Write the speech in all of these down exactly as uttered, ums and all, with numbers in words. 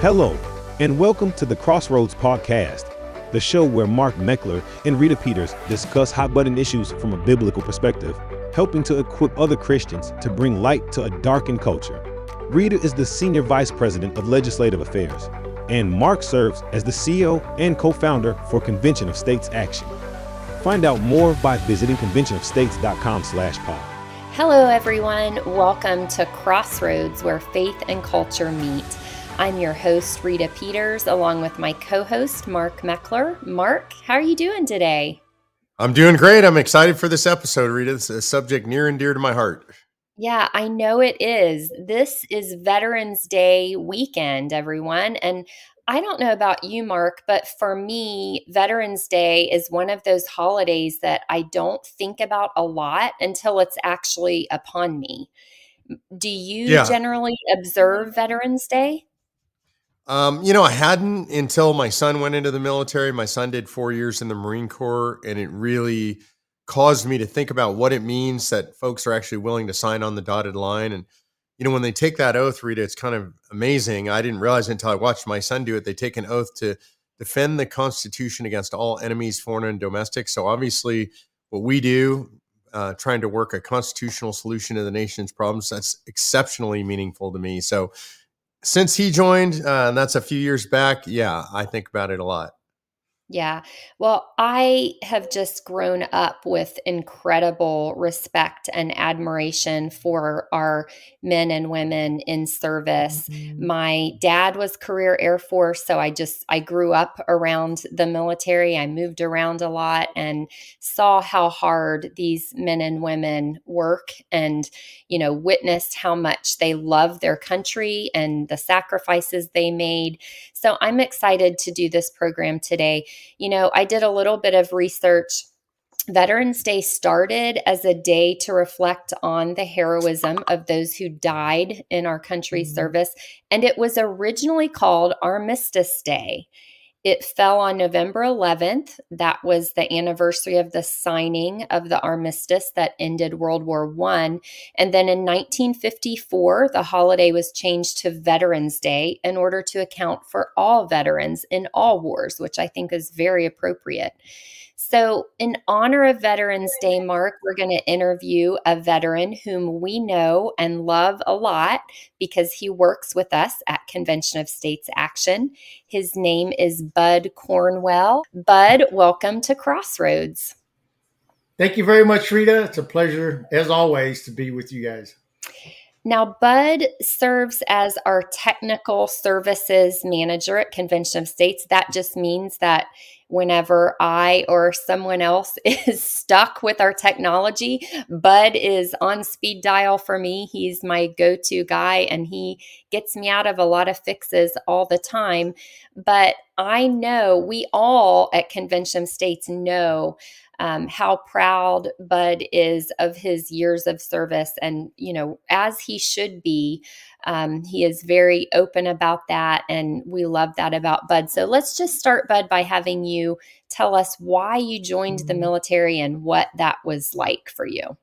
Hello, and welcome to the Crossroads Podcast, the show where Mark Meckler and Rita Peters discuss hot-button issues from a biblical perspective, helping to equip other Christians to bring light to a darkened culture. Rita is the Senior Vice President of Legislative Affairs, and Mark serves as the C E O and co-founder for Convention of States Action. Find out more by visiting convention of states dot com slash pod. Hello, everyone. Welcome to Crossroads, where faith and culture meet. I'm your host, Rita Peters, along with my co-host, Mark Meckler. Mark, how are you doing today? I'm doing great. I'm excited for this episode, Rita. It's a subject near and dear to my heart. Yeah, I know it is. This is Veterans Day weekend, everyone. And I don't know about you, Mark, but for me, Veterans Day is one of those holidays that I don't think about a lot until it's actually upon me. Do you yeah. generally observe Veterans Day? Um, you know, I hadn't until my son went into the military. My son did four years in the Marine Corps, and it really caused me to think about what it means that folks are actually willing to sign on the dotted line. And, you know, when they take that oath, Rita, it's kind of amazing. I didn't realize until I watched my son do it. They take an oath to defend the Constitution against all enemies, foreign and domestic. So obviously what we do, uh, trying to work a constitutional solution to the nation's problems, that's exceptionally meaningful to me. So since he joined, uh, and that's a few years back, yeah, I think about it a lot. Yeah. Well, I have just grown up with incredible respect and admiration for our men and women in service. Mm-hmm. My dad was career Air Force, so I just, I grew up around the military. I moved around a lot and saw how hard these men and women work and, you know, witnessed how much they love their country and the sacrifices they made. So I'm excited to do this program today. You know, I did a little bit of research. Veterans Day started as a day to reflect on the heroism of those who died in our country's mm-hmm. service, and it was originally called Armistice Day. It fell on November eleventh. That was the anniversary of the signing of the armistice that ended World War One. And then in nineteen fifty-four, the holiday was changed to Veterans Day in order to account for all veterans in all wars, which I think is very appropriate. So in honor of Veterans Day, Mark, we're going to interview a veteran whom we know and love a lot because he works with us at Convention of States Action. His name is Bud Cornwell. Bud, welcome to Crossroads. Thank you very much, Rita. It's a pleasure, as always, to be with you guys. Now, Bud serves as our technical services manager at Convention of States. That just means that whenever I or someone else is stuck with our technology, Bud is on speed dial for me. He's my go-to guy, and he gets me out of a lot of fixes all the time. But I know we all at Convention of States know Um, how proud Bud is of his years of service. And, you know, as he should be, um, he is very open about that. And we love that about Bud. So let's just start, Bud, by having you tell us why you joined the military and what that was like for you.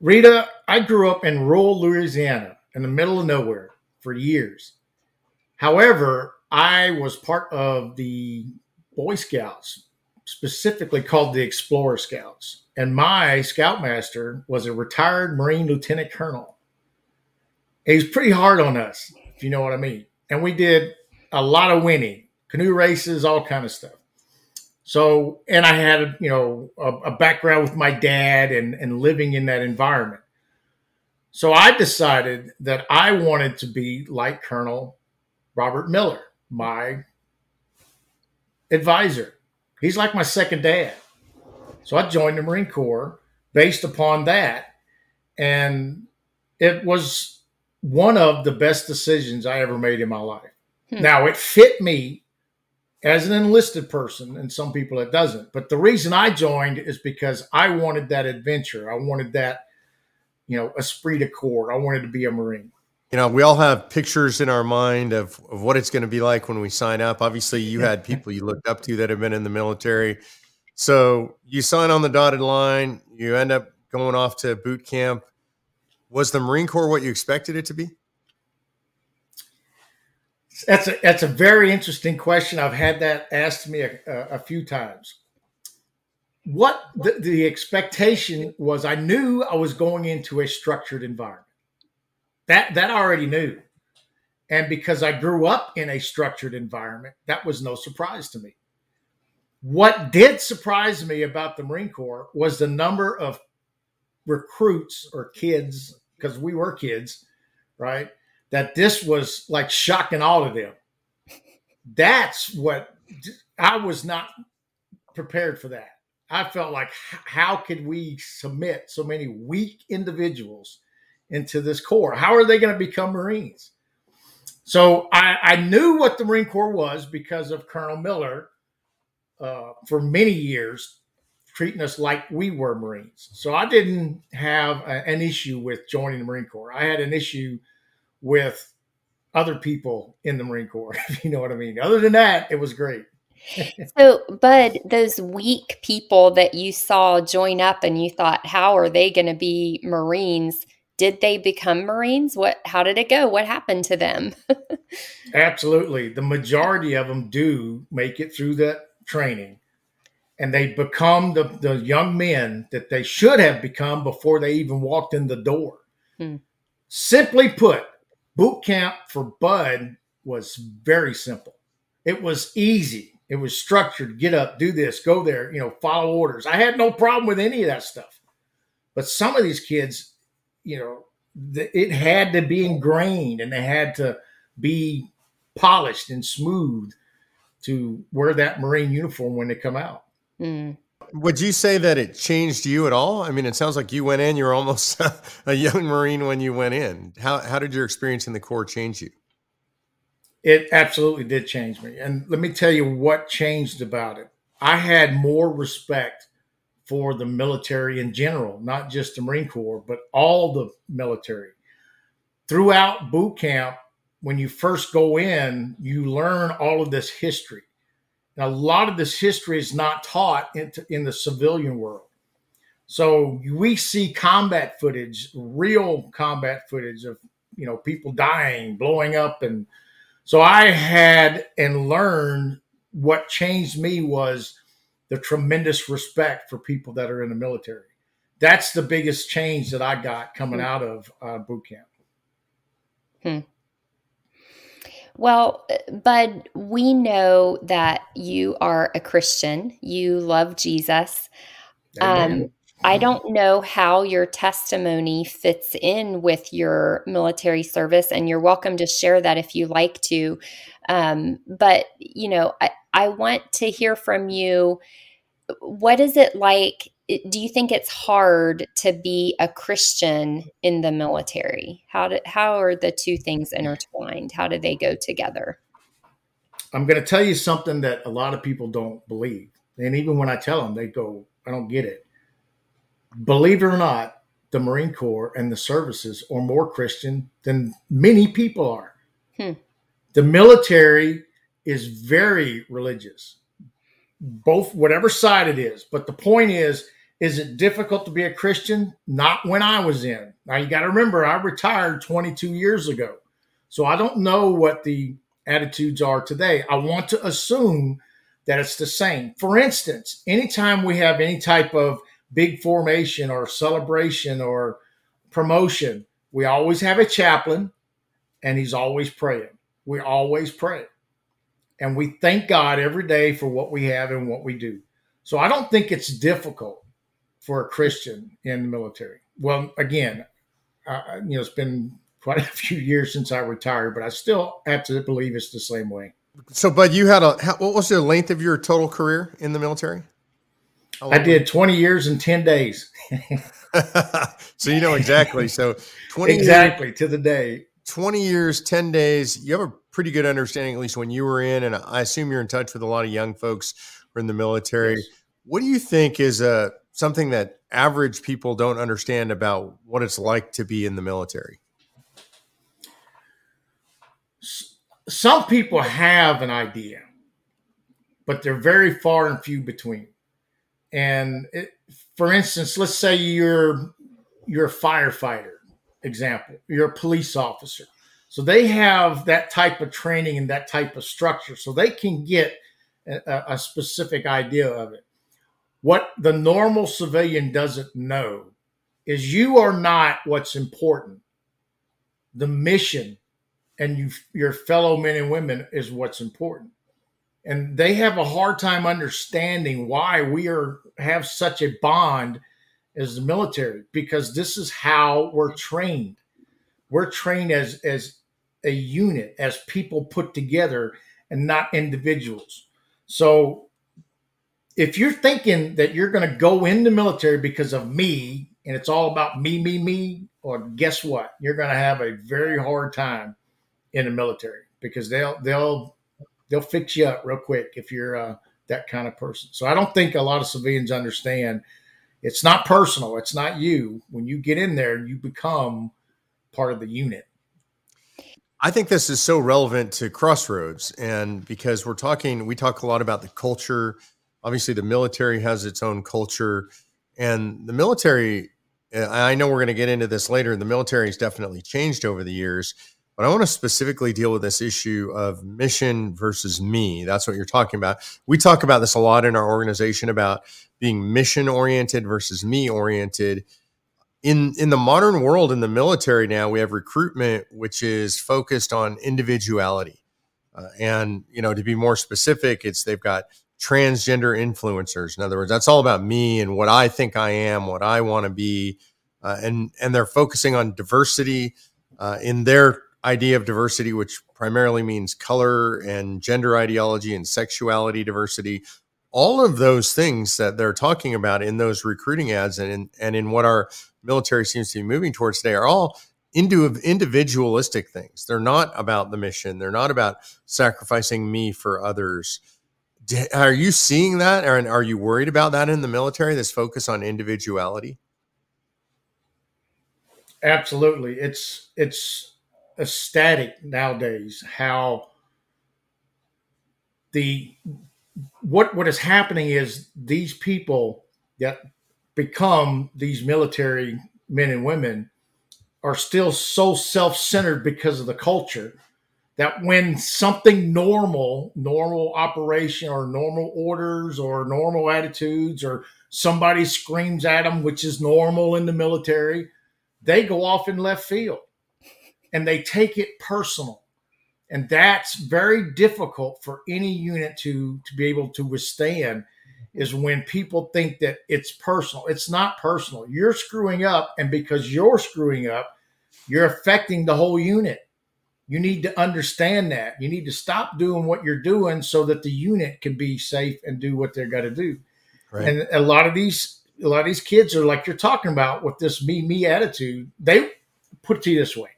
Rita, I grew up in rural Louisiana in the middle of nowhere for years. However, I was part of the Boy Scouts, specifically called the Explorer Scouts. And my scoutmaster was a retired Marine Lieutenant Colonel. He was pretty hard on us, if you know what I mean. And we did a lot of winning, canoe races, all kind of stuff. So, and I had, you know, a, a background with my dad and, and living in that environment. So I decided that I wanted to be like Colonel Robert Miller, my advisor. He's like my second dad. So I joined the Marine Corps based upon that. And it was one of the best decisions I ever made in my life. Hmm. Now, it fit me as an enlisted person, and some people it doesn't. But the reason I joined is because I wanted that adventure. I wanted that, you know, esprit de corps. I wanted to be a Marine. You know, we all have pictures in our mind of, of what it's going to be like when we sign up. Obviously, you had people you looked up to that have been in the military. So you sign on the dotted line, you end up going off to boot camp. Was the Marine Corps what you expected it to be? That's a, that's a very interesting question. I've had that asked me a, a few times. What the, the expectation was, I knew I was going into a structured environment. That that I already knew. And because I grew up in a structured environment, that was no surprise to me. What did surprise me about the Marine Corps was the number of recruits or kids, because we were kids, right? That this was like shocking all of them. That's what I was not prepared for that. I felt like, how could we submit so many weak individuals into this Corps? How are they going to become Marines? So I, I knew what the Marine Corps was because of Colonel Miller uh, for many years, treating us like we were Marines. So I didn't have a, an issue with joining the Marine Corps. I had an issue with other people in the Marine Corps, if you know what I mean. Other than that, it was great. So, Bud, those weak people that you saw join up and you thought, how are they going to be Marines? Did they become Marines? What? How did it go? What happened to them? Absolutely. The majority of them do make it through that training, and they become the, the young men that they should have become before they even walked in the door. Hmm. Simply put, boot camp for Bud was very simple. It was easy. It was structured, get up, do this, go there, you know, follow orders. I had no problem with any of that stuff. But some of these kids, you know, th- it had to be ingrained and they had to be polished and smoothed to wear that Marine uniform when they come out. Mm. Would you say that it changed you at all? I mean, it sounds like you went in, you were almost a young Marine when you went in. How, how did your experience in the Corps change you? It absolutely did change me. And let me tell you what changed about it. I had more respect for the military in general, not just the Marine Corps, but all the military. Throughout boot camp, when you first go in, you learn all of this history. Now, a lot of this history is not taught in, in the civilian world. So we see combat footage, real combat footage of, you know, people dying, blowing up, and so I had and learned what changed me was the tremendous respect for people that are in the military. That's the biggest change that I got coming out of uh, boot camp. Hmm. Well, Bud, we know that you are a Christian. You love Jesus. Um, I don't know how your testimony fits in with your military service, and you're welcome to share that if you like to. Um, but, you know, I, I want to hear from you. What is it like? Do you think it's hard to be a Christian in the military? How do, how are the two things intertwined? How do they go together? I'm going to tell you something that a lot of people don't believe. And even when I tell them, they go, I don't get it. Believe it or not, the Marine Corps and the services are more Christian than many people are. Hmm. The military is very religious, both whatever side it is. But the point is, is it difficult to be a Christian? Not when I was in. Now, you got to remember, I retired twenty-two years ago. So I don't know what the attitudes are today. I want to assume that it's the same. For instance, anytime we have any type of big formation or celebration or promotion, we always have a chaplain, and he's always praying. We always pray. And we thank God every day for what we have and what we do. So I don't think it's difficult for a Christian in the military. Well, again, I, you know, it's been quite a few years since I retired, but I still have to believe it's the same way. So, Bud, you had a, what was the length of your total career in the military? I did twenty years and ten days. So you know exactly. So twenty exactly years, to the day. twenty years, ten days. You have a pretty good understanding, at least when you were in, and I assume you're in touch with a lot of young folks who are in the military. Yes. What do you think is uh, something that average people don't understand about what it's like to be in the military? Some people have an idea, but they're very far and few between. And it, for instance, let's say you're you're a firefighter, example, you're a police officer. So they have that type of training and that type of structure, so they can get a, a specific idea of it. What the normal civilian doesn't know is you are not what's important. The mission and you, your fellow men and women is what's important. And they have a hard time understanding why we are have such a bond as the military, because this is how we're trained. We're trained as, as a unit, as people put together and not individuals. So if you're thinking that you're going to go in the military because of me, and it's all about me, me, me, or guess what? You're going to have a very hard time in the military, because they'll they'll they'll fix you up real quick if you're uh, that kind of person. So I don't think a lot of civilians understand. It's not personal. It's not you. When you get in there, you become part of the unit. I think this is so relevant to Crossroads, and because we're talking, we talk a lot about the culture. Obviously, the military has its own culture. And the military, I know we're going to get into this later, and the military has definitely changed over the years, but I want to specifically deal with this issue of mission versus me. That's what you're talking about. We talk about this a lot in our organization about being mission-oriented versus me-oriented. In, in the modern world, in the military now, we have recruitment, which is focused on individuality. Uh, and, you know, to be more specific, it's they've got transgender influencers. In other words, that's all about me and what I think I am, what I want to be. Uh, and, and they're focusing on diversity uh, in their idea of diversity, which primarily means color and gender ideology and sexuality diversity. All of those things that they're talking about in those recruiting ads and in, and in what our military seems to be moving towards today are all individualistic things. They're not about the mission. They're not about sacrificing me for others. Are you seeing that, or are you worried about that in the military, this focus on individuality? Absolutely. It's it's ecstatic nowadays how the what what is happening is these people that become these military men and women are still so self-centered because of the culture, that when something normal, normal operation or normal orders or normal attitudes or somebody screams at them, which is normal in the military, they go off in left field and they take it personal. And that's very difficult for any unit to, to be able to withstand, is when people think that it's personal. It's not personal. You're screwing up, and because you're screwing up, you're affecting the whole unit. You need to understand that. You need to stop doing what you're doing so that the unit can be safe and do what they're got to do. Right. And a lot of these, a lot of these kids are like you're talking about with this me, me attitude. They put it to you this way.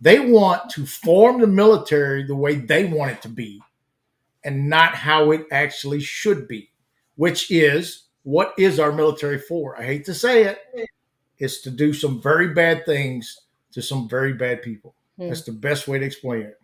They want to form the military the way they want it to be and not how it actually should be, which is, what is our military for? I hate to say it. It's to do some very bad things to some very bad people. That's the best way to explain it.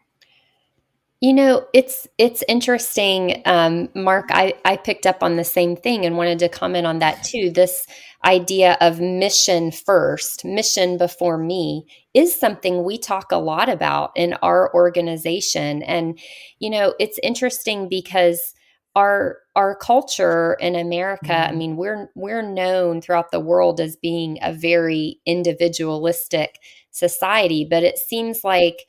You know, it's it's interesting, um, Mark. I, I picked up on the same thing and wanted to comment on that too. This idea of mission first, mission before me, is something we talk a lot about in our organization. And, you know, it's interesting because our our culture in America, I mean, we're we're known throughout the world as being a very individualistic society, but it seems like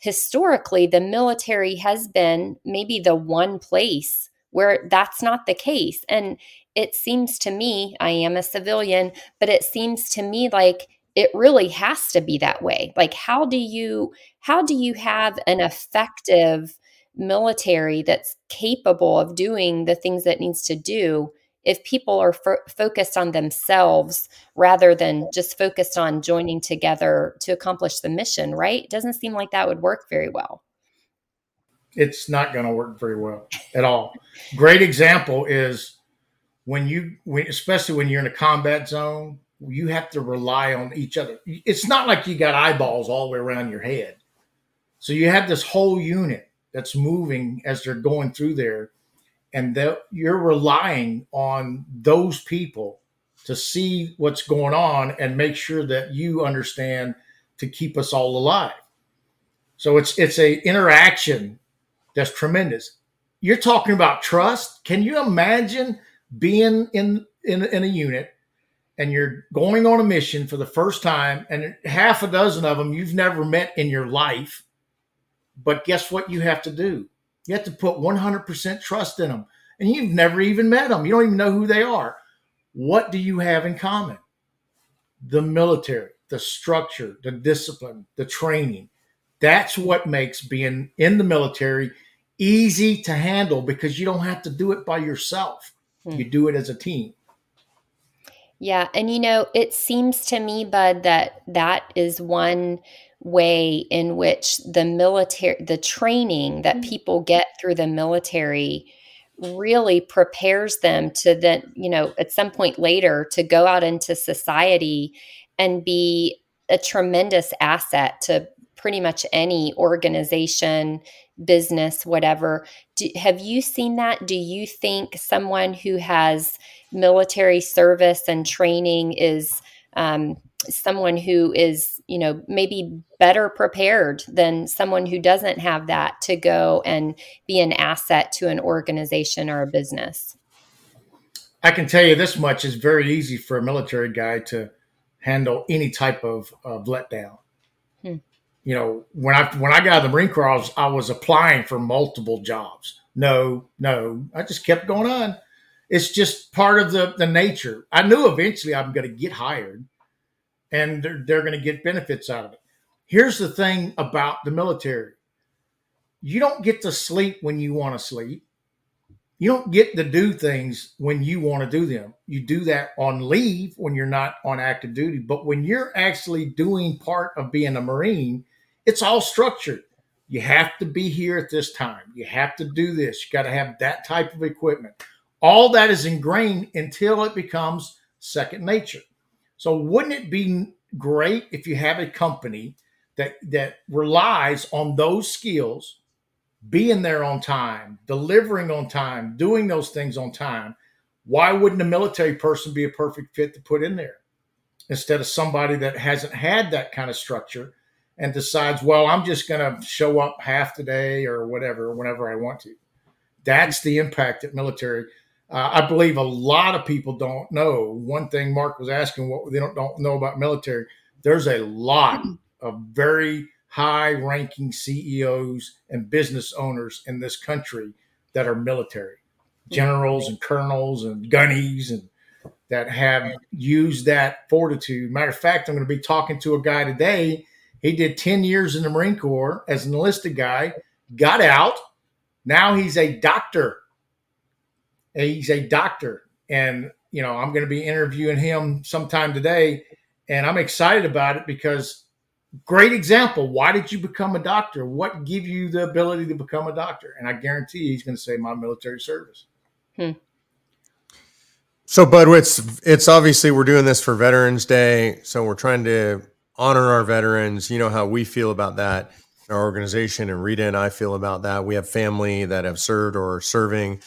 historically the military has been maybe the one place where that's not the case. And it seems to me, I am a civilian, but it seems to me like it really has to be that way. Like, how do you how do you have an effective military that's capable of doing the things that it needs to do if people are f- focused on themselves rather than just focused on joining together to accomplish the mission, right? It doesn't seem like that would work very well. It's not going to work very well at all. Great example is when you, when, especially when you're in a combat zone, you have to rely on each other. It's not like you got eyeballs all the way around your head. So you have this whole unit that's moving as they're going through there. And that you're relying on those people to see what's going on and make sure that you understand to keep us all alive. So it's it's a interaction that's tremendous. You're talking about trust. Can you imagine being in in, in a unit and you're going on a mission for the first time, and half a dozen of them you've never met in your life? But guess what you have to do? You have to put one hundred percent trust in them. And you've never even met them. You don't even know who they are. What do you have in common? The military, the structure, the discipline, the training. That's what makes being in the military easy to handle, because you don't have to do it by yourself. Mm. You do it as a team. Yeah. And, you know, it seems to me, Bud, that that is one way in which the military, the training that people get through the military really prepares them to then, you know, at some point later to go out into society and be a tremendous asset to pretty much any organization, business, whatever. Do, have you seen that? Do you think someone who has military service and training is um, someone who is, you know, maybe better prepared than someone who doesn't have that to go and be an asset to an organization or a business? I can tell you this much, it's very easy for a military guy to handle any type of, of letdown. Hmm. You know, when I when I got out of the Marine Corps, I was, I was applying for multiple jobs. No, no, I just kept going on. It's just part of the, the nature. I knew eventually I'm going to get hired, and they're, they're going to get benefits out of it. Here's the thing about the military. You don't get to sleep when you want to sleep. You don't get to do things when you want to do them. You do that on leave when you're not on active duty. But when you're actually doing part of being a Marine, it's all structured. You have to be here at this time. You have to do this. You got to have that type of equipment. All that is ingrained until it becomes second nature. So wouldn't it be great if you have a company that that relies on those skills, being there on time, delivering on time, doing those things on time? Why wouldn't a military person be a perfect fit to put in there instead of somebody that hasn't had that kind of structure and decides, well, I'm just going to show up half the day or whatever, whenever I want to? That's the impact that military. Uh, I believe a lot of people don't know. One thing Mark was asking, what they don't, don't know about military, there's a lot of very high-ranking C E Os and business owners in this country that are military, generals and colonels and gunnies, and that have used that fortitude. Matter of fact, I'm going to be talking to a guy today. He did ten years in the Marine Corps as an enlisted guy, got out. Now he's a doctor. He's a doctor. And, you know, I'm going to be interviewing him sometime today. And I'm excited about it because great example. Why did you become a doctor? What gave you the ability to become a doctor? And I guarantee you he's going to say my military service. Hmm. So, Bud, it's, it's obviously we're doing this for Veterans Day. So we're trying to honor our veterans. You know how we feel about that. Our organization, and Rita and I feel about that. We have family that have served or are serving.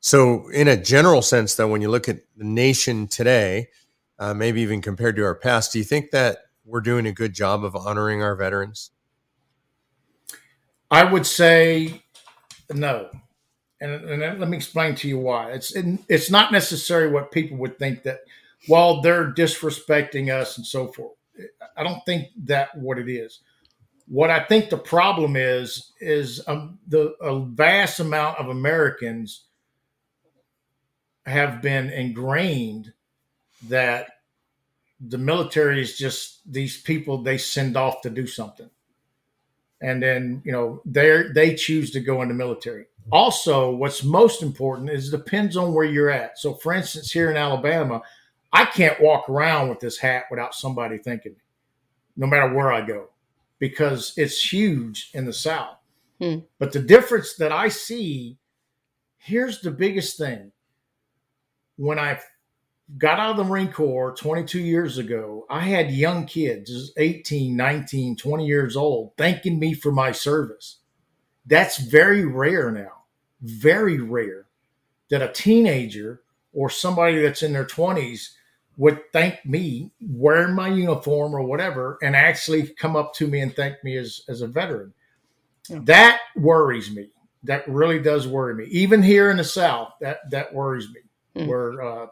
So in a general sense, though, when you look at the nation today, uh, maybe even compared to our past, do you think that we're doing a good job of honoring our veterans? I would say no. And, and let me explain to you why. It's it's not necessarily what people would think, that while they're disrespecting us and so forth. I don't think that what it is. What I think the problem is, is um, the a vast amount of Americans have been ingrained that the military is just these people they send off to do something. And then, you know, they they choose to go in the military. Also, what's most important is it depends on where you're at. So, for instance, here in Alabama, I can't walk around with this hat without somebody thinking me, no matter where I go, because it's huge in the South. Hmm. But the difference that I see, here's the biggest thing. When I got out of the Marine Corps twenty-two years ago, I had young kids, eighteen, nineteen, twenty years old, thanking me for my service. That's very rare now, very rare that a teenager or somebody that's in their twenties would thank me wearing my uniform or whatever, and actually come up to me and thank me as, as a veteran. Yeah. That worries me. That really does worry me. Even here in the South, that that worries me. Mm. Where uh,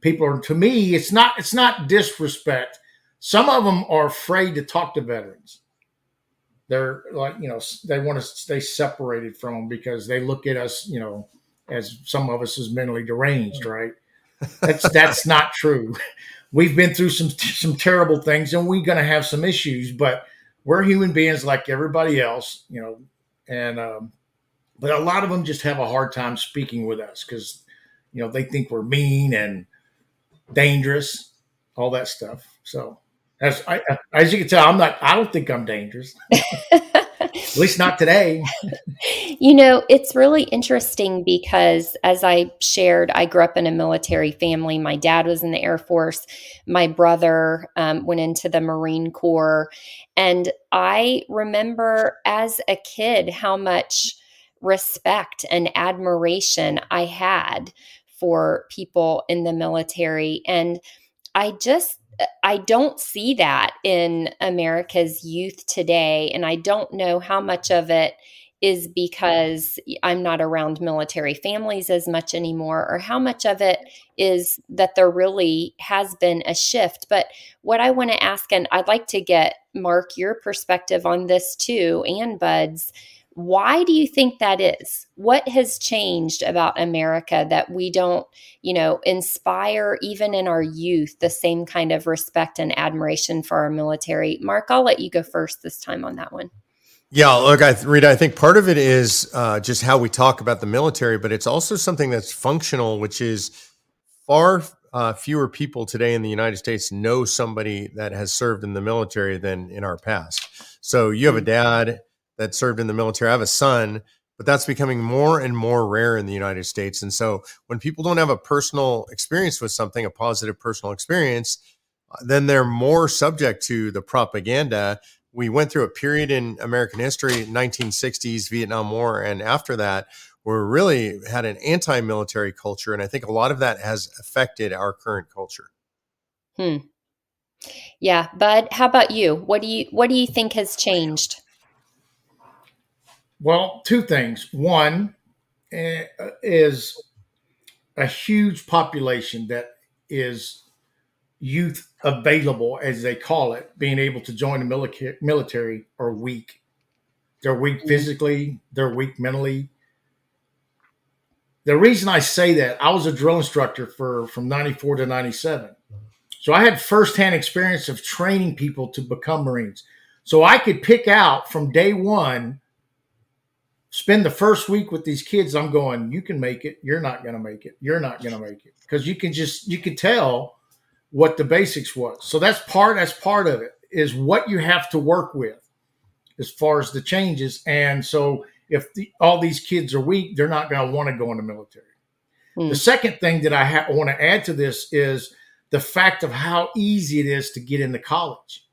people are, to me, it's not it's not disrespect. Some of them are afraid to talk to veterans. They're like, you know, they want to stay separated from them because they look at us, you know, as some of us is mentally deranged, right? That's that's not true. We've been through some some terrible things, and we're going to have some issues, but we're human beings like everybody else, you know. And um, but a lot of them just have a hard time speaking with us because, you know, they think we're mean and dangerous, all that stuff. So as I, as you can tell, I'm not. I don't think I'm dangerous. At least not today. You know, it's really interesting because as I shared, I grew up in a military family. My dad was in the Air Force. My brother um, went into the Marine Corps. And I remember as a kid how much respect and admiration I had for people in the military. And I just I don't see that in America's youth today, and I don't know how much of it is because I'm not around military families as much anymore, or how much of it is that there really has been a shift. But what I want to ask, and I'd like to get, Mark, your perspective on this too, and Bud's, why do you think that is? What has changed about America that we don't, you know, inspire even in our youth the same kind of respect and admiration for our military? Mark, I'll let you go first this time on that one. Yeah, look, I, Rita, I think part of it is uh, just how we talk about the military, but it's also something that's functional, which is far uh, fewer people today in the United States know somebody that has served in the military than in our past. So you have a dad that served in the military. I have a son, but that's becoming more and more rare in the United States. And so when people don't have a personal experience with something, a positive personal experience, then they're more subject to the propaganda. We went through a period in American history, nineteen sixties, Vietnam War, and after that, we really had an anti-military culture. And I think a lot of that has affected our current culture. Hmm. Yeah. Bud, how about you? What do you, what do you think has changed? Well, two things. One is a huge population that is youth available, as they call it, being able to join the military are weak. They're weak physically. They're weak mentally. The reason I say that, I was a drill instructor for from ninety-four to ninety-seven. So I had firsthand experience of training people to become Marines. So I could pick out from day one, spend the first week with these kids. I'm going, you can make it. You're not going to make it. You're not going to make it. Because you can just, you can tell what the basics was. So that's part, that's part of it is what you have to work with as far as the changes. And so if the, all these kids are weak, they're not going to want to go in the military. Mm. The second thing that I ha- want to add to this is the fact of how easy it is to get into college.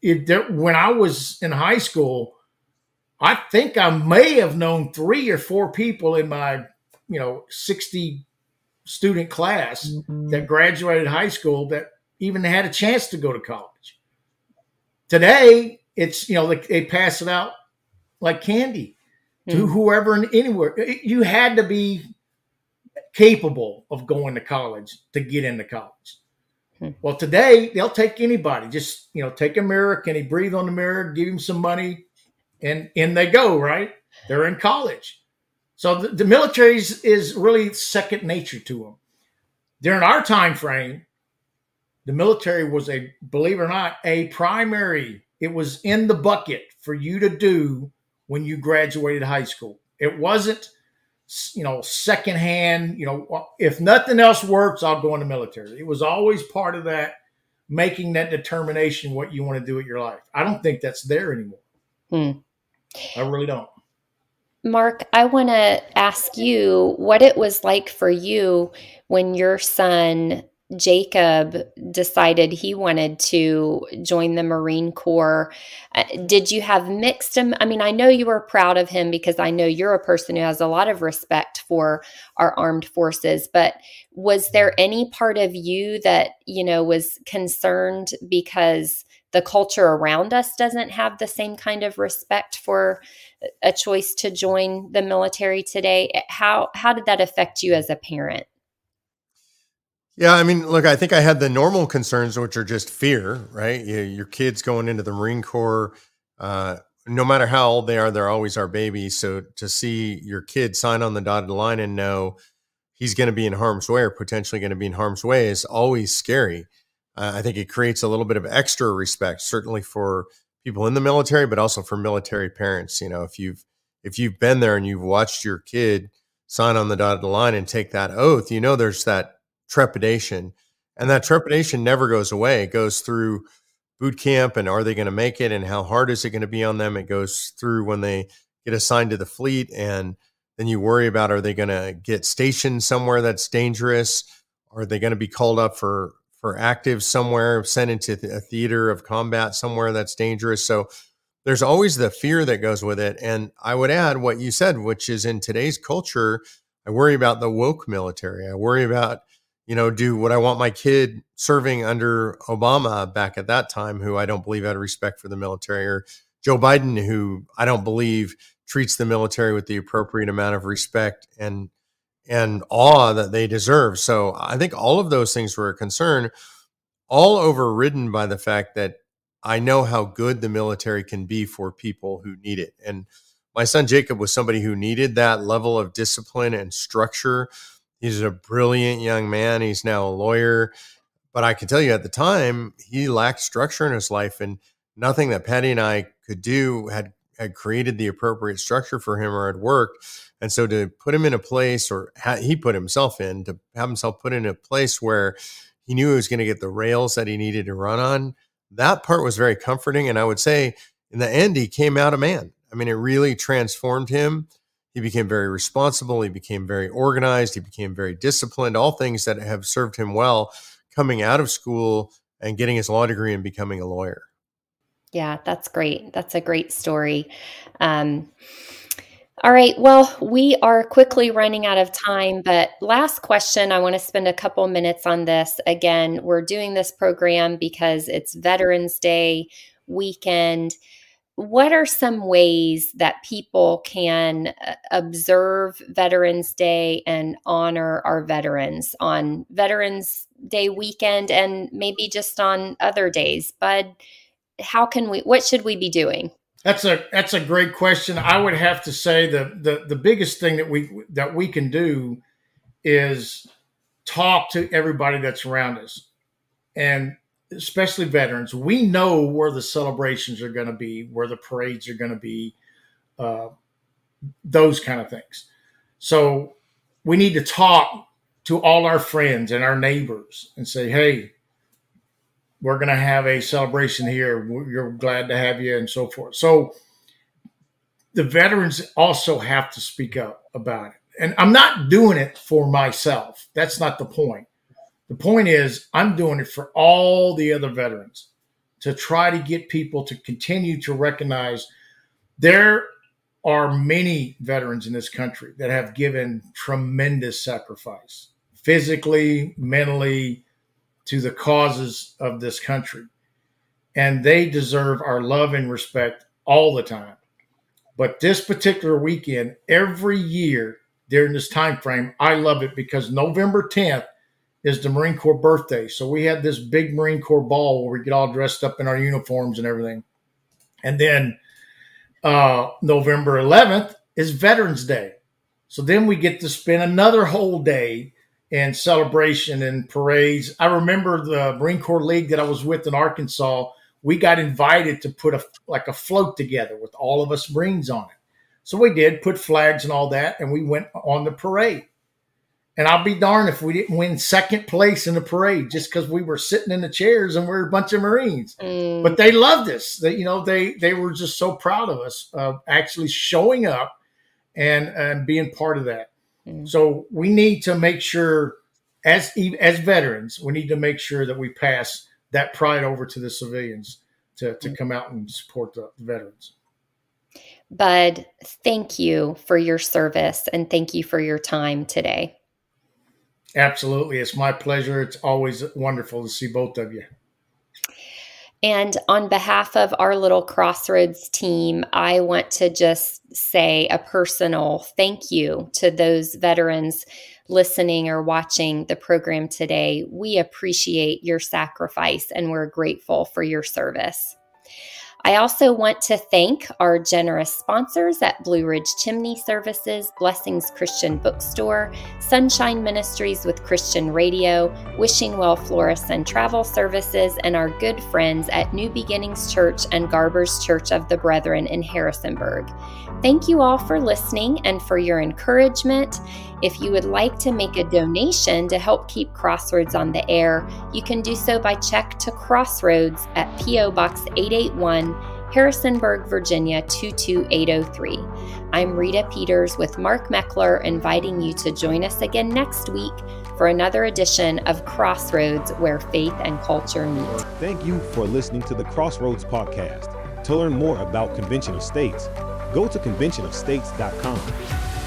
It, there, when I was in high school, I think I may have known three or four people in my, you know, sixty student class mm-hmm. that graduated high school that even had a chance to go to college. Today, it's, you know, like they pass it out like candy mm-hmm. to whoever and anywhere. You had to be capable of going to college to get into college. Mm-hmm. Well, today they'll take anybody. Just, you know, take a mirror. Can he breathe on the mirror? Give him some money. And in they go, right? They're in college. So the, the military is, is really second nature to them. During our time frame, the military was a, believe it or not, a primary. It was in the bucket for you to do when you graduated high school. It wasn't, you know, secondhand, you know, if nothing else works, I'll go in the military. It was always part of that, making that determination what you want to do with your life. I don't think that's there anymore. Hmm. I really don't. Mark, I want to ask you what it was like for you when your son, Jacob, decided he wanted to join the Marine Corps. Uh, did you have mixed him? I mean, I know you were proud of him because I know you're a person who has a lot of respect for our armed forces, but was there any part of you that, you know, was concerned because the culture around us doesn't have the same kind of respect for a choice to join the military today. How how did that affect you as a parent? Yeah, I mean, look, I think I had the normal concerns, which are just fear, right? You, your kids going into the Marine Corps, uh, no matter how old they are, they're always our baby. So to see your kid sign on the dotted line and know he's going to be in harm's way or potentially going to be in harm's way is always scary. Uh, I think it creates a little bit of extra respect, certainly for people in the military, but also for military parents. You know, if you've if you've been there and you've watched your kid sign on the dotted line and take that oath, you know, there's that trepidation, and that trepidation never goes away. It goes through boot camp, and are they going to make it, and how hard is it going to be on them? It goes through when they get assigned to the fleet, and then you worry about, are they going to get stationed somewhere that's dangerous? Are they going to be called up for for active somewhere, sent into a theater of combat somewhere that's dangerous? So there's always the fear that goes with it. And I would add what you said, which is in today's culture, I worry about the woke military. I worry about, you know, do what I want my kid serving under Obama back at that time, who I don't believe had respect for the military, or Joe Biden, who I don't believe treats the military with the appropriate amount of respect and and awe that they deserve. So I think all of those things were a concern, all overridden by the fact that I know how good the military can be for people who need it. And my son Jacob was somebody who needed that level of discipline and structure. He's a brilliant young man. He's now a lawyer. But I can tell you at the time, he lacked structure in his life, and nothing that Patty and I could do had, had created the appropriate structure for him or had worked. And so to put him in a place, or ha- he put himself in, to have himself put in a place where he knew he was going to get the rails that he needed to run on, that part was very comforting. And I would say in the end, he came out a man. I mean, it really transformed him. He became very responsible. He became very organized. He became very disciplined, all things that have served him well coming out of school and getting his law degree and becoming a lawyer. Yeah, that's great. That's a great story. Um, all right. Well, we are quickly running out of time, but last question, I want to spend a couple minutes on this. Again, we're doing this program because it's Veterans Day weekend. What are some ways that people can observe Veterans Day and honor our veterans on Veterans Day weekend, and maybe just on other days? Bud, how can we, what should we be doing? That's a, that's a great question. I would have to say the, the, the biggest thing that we, that we can do is talk to everybody that's around us, and especially veterans. We know where the celebrations are going to be, where the parades are going to be, uh, those kind of things. So we need to talk to all our friends and our neighbors and say, hey, we're going to have a celebration here. We're glad to have you, and so forth. So the veterans also have to speak up about it. And I'm not doing it for myself. That's not the point. The point is, I'm doing it for all the other veterans, to try to get people to continue to recognize there are many veterans in this country that have given tremendous sacrifice, physically, mentally, to the causes of this country. And they deserve our love and respect all the time. But this particular weekend, every year during this time frame, I love it because November tenth is the Marine Corps birthday. So we had this big Marine Corps ball where we get all dressed up in our uniforms and everything. And then uh, November eleventh is Veterans Day. So then we get to spend another whole day in celebration and parades. I remember the Marine Corps League that I was with in Arkansas, we got invited to put a like a float together with all of us Marines on it. So we did put flags and all that, and we went on the parade. And I'll be darned if we didn't win second place in the parade just because we were sitting in the chairs and we're a bunch of Marines. Mm. But they loved us. They, you know, they they were just so proud of us of actually showing up and, and being part of that. Mm. So we need to make sure, as as veterans, we need to make sure that we pass that pride over to the civilians to, to come out and support the veterans. Bud, thank you for your service, and thank you for your time today. Absolutely. It's my pleasure. It's always wonderful to see both of you. And on behalf of our little Crossroads team, I want to just say a personal thank you to those veterans listening or watching the program today. We appreciate your sacrifice and we're grateful for your service. I also want to thank our generous sponsors at Blue Ridge Chimney Services, Blessings Christian Bookstore, Sunshine Ministries with Christian Radio, Wishing Well Florists and Travel Services, and our good friends at New Beginnings Church and Garber's Church of the Brethren in Harrisonburg. Thank you all for listening and for your encouragement. If you would like to make a donation to help keep Crossroads on the air, you can do so by check to Crossroads at P O Box eight eighty-one, Harrisonburg, Virginia two two eight oh three. I'm Rita Peters with Mark Meckler, inviting you to join us again next week for another edition of Crossroads, where faith and culture meet. Thank you for listening to the Crossroads podcast. To learn more about Convention of States, go to convention of states dot com.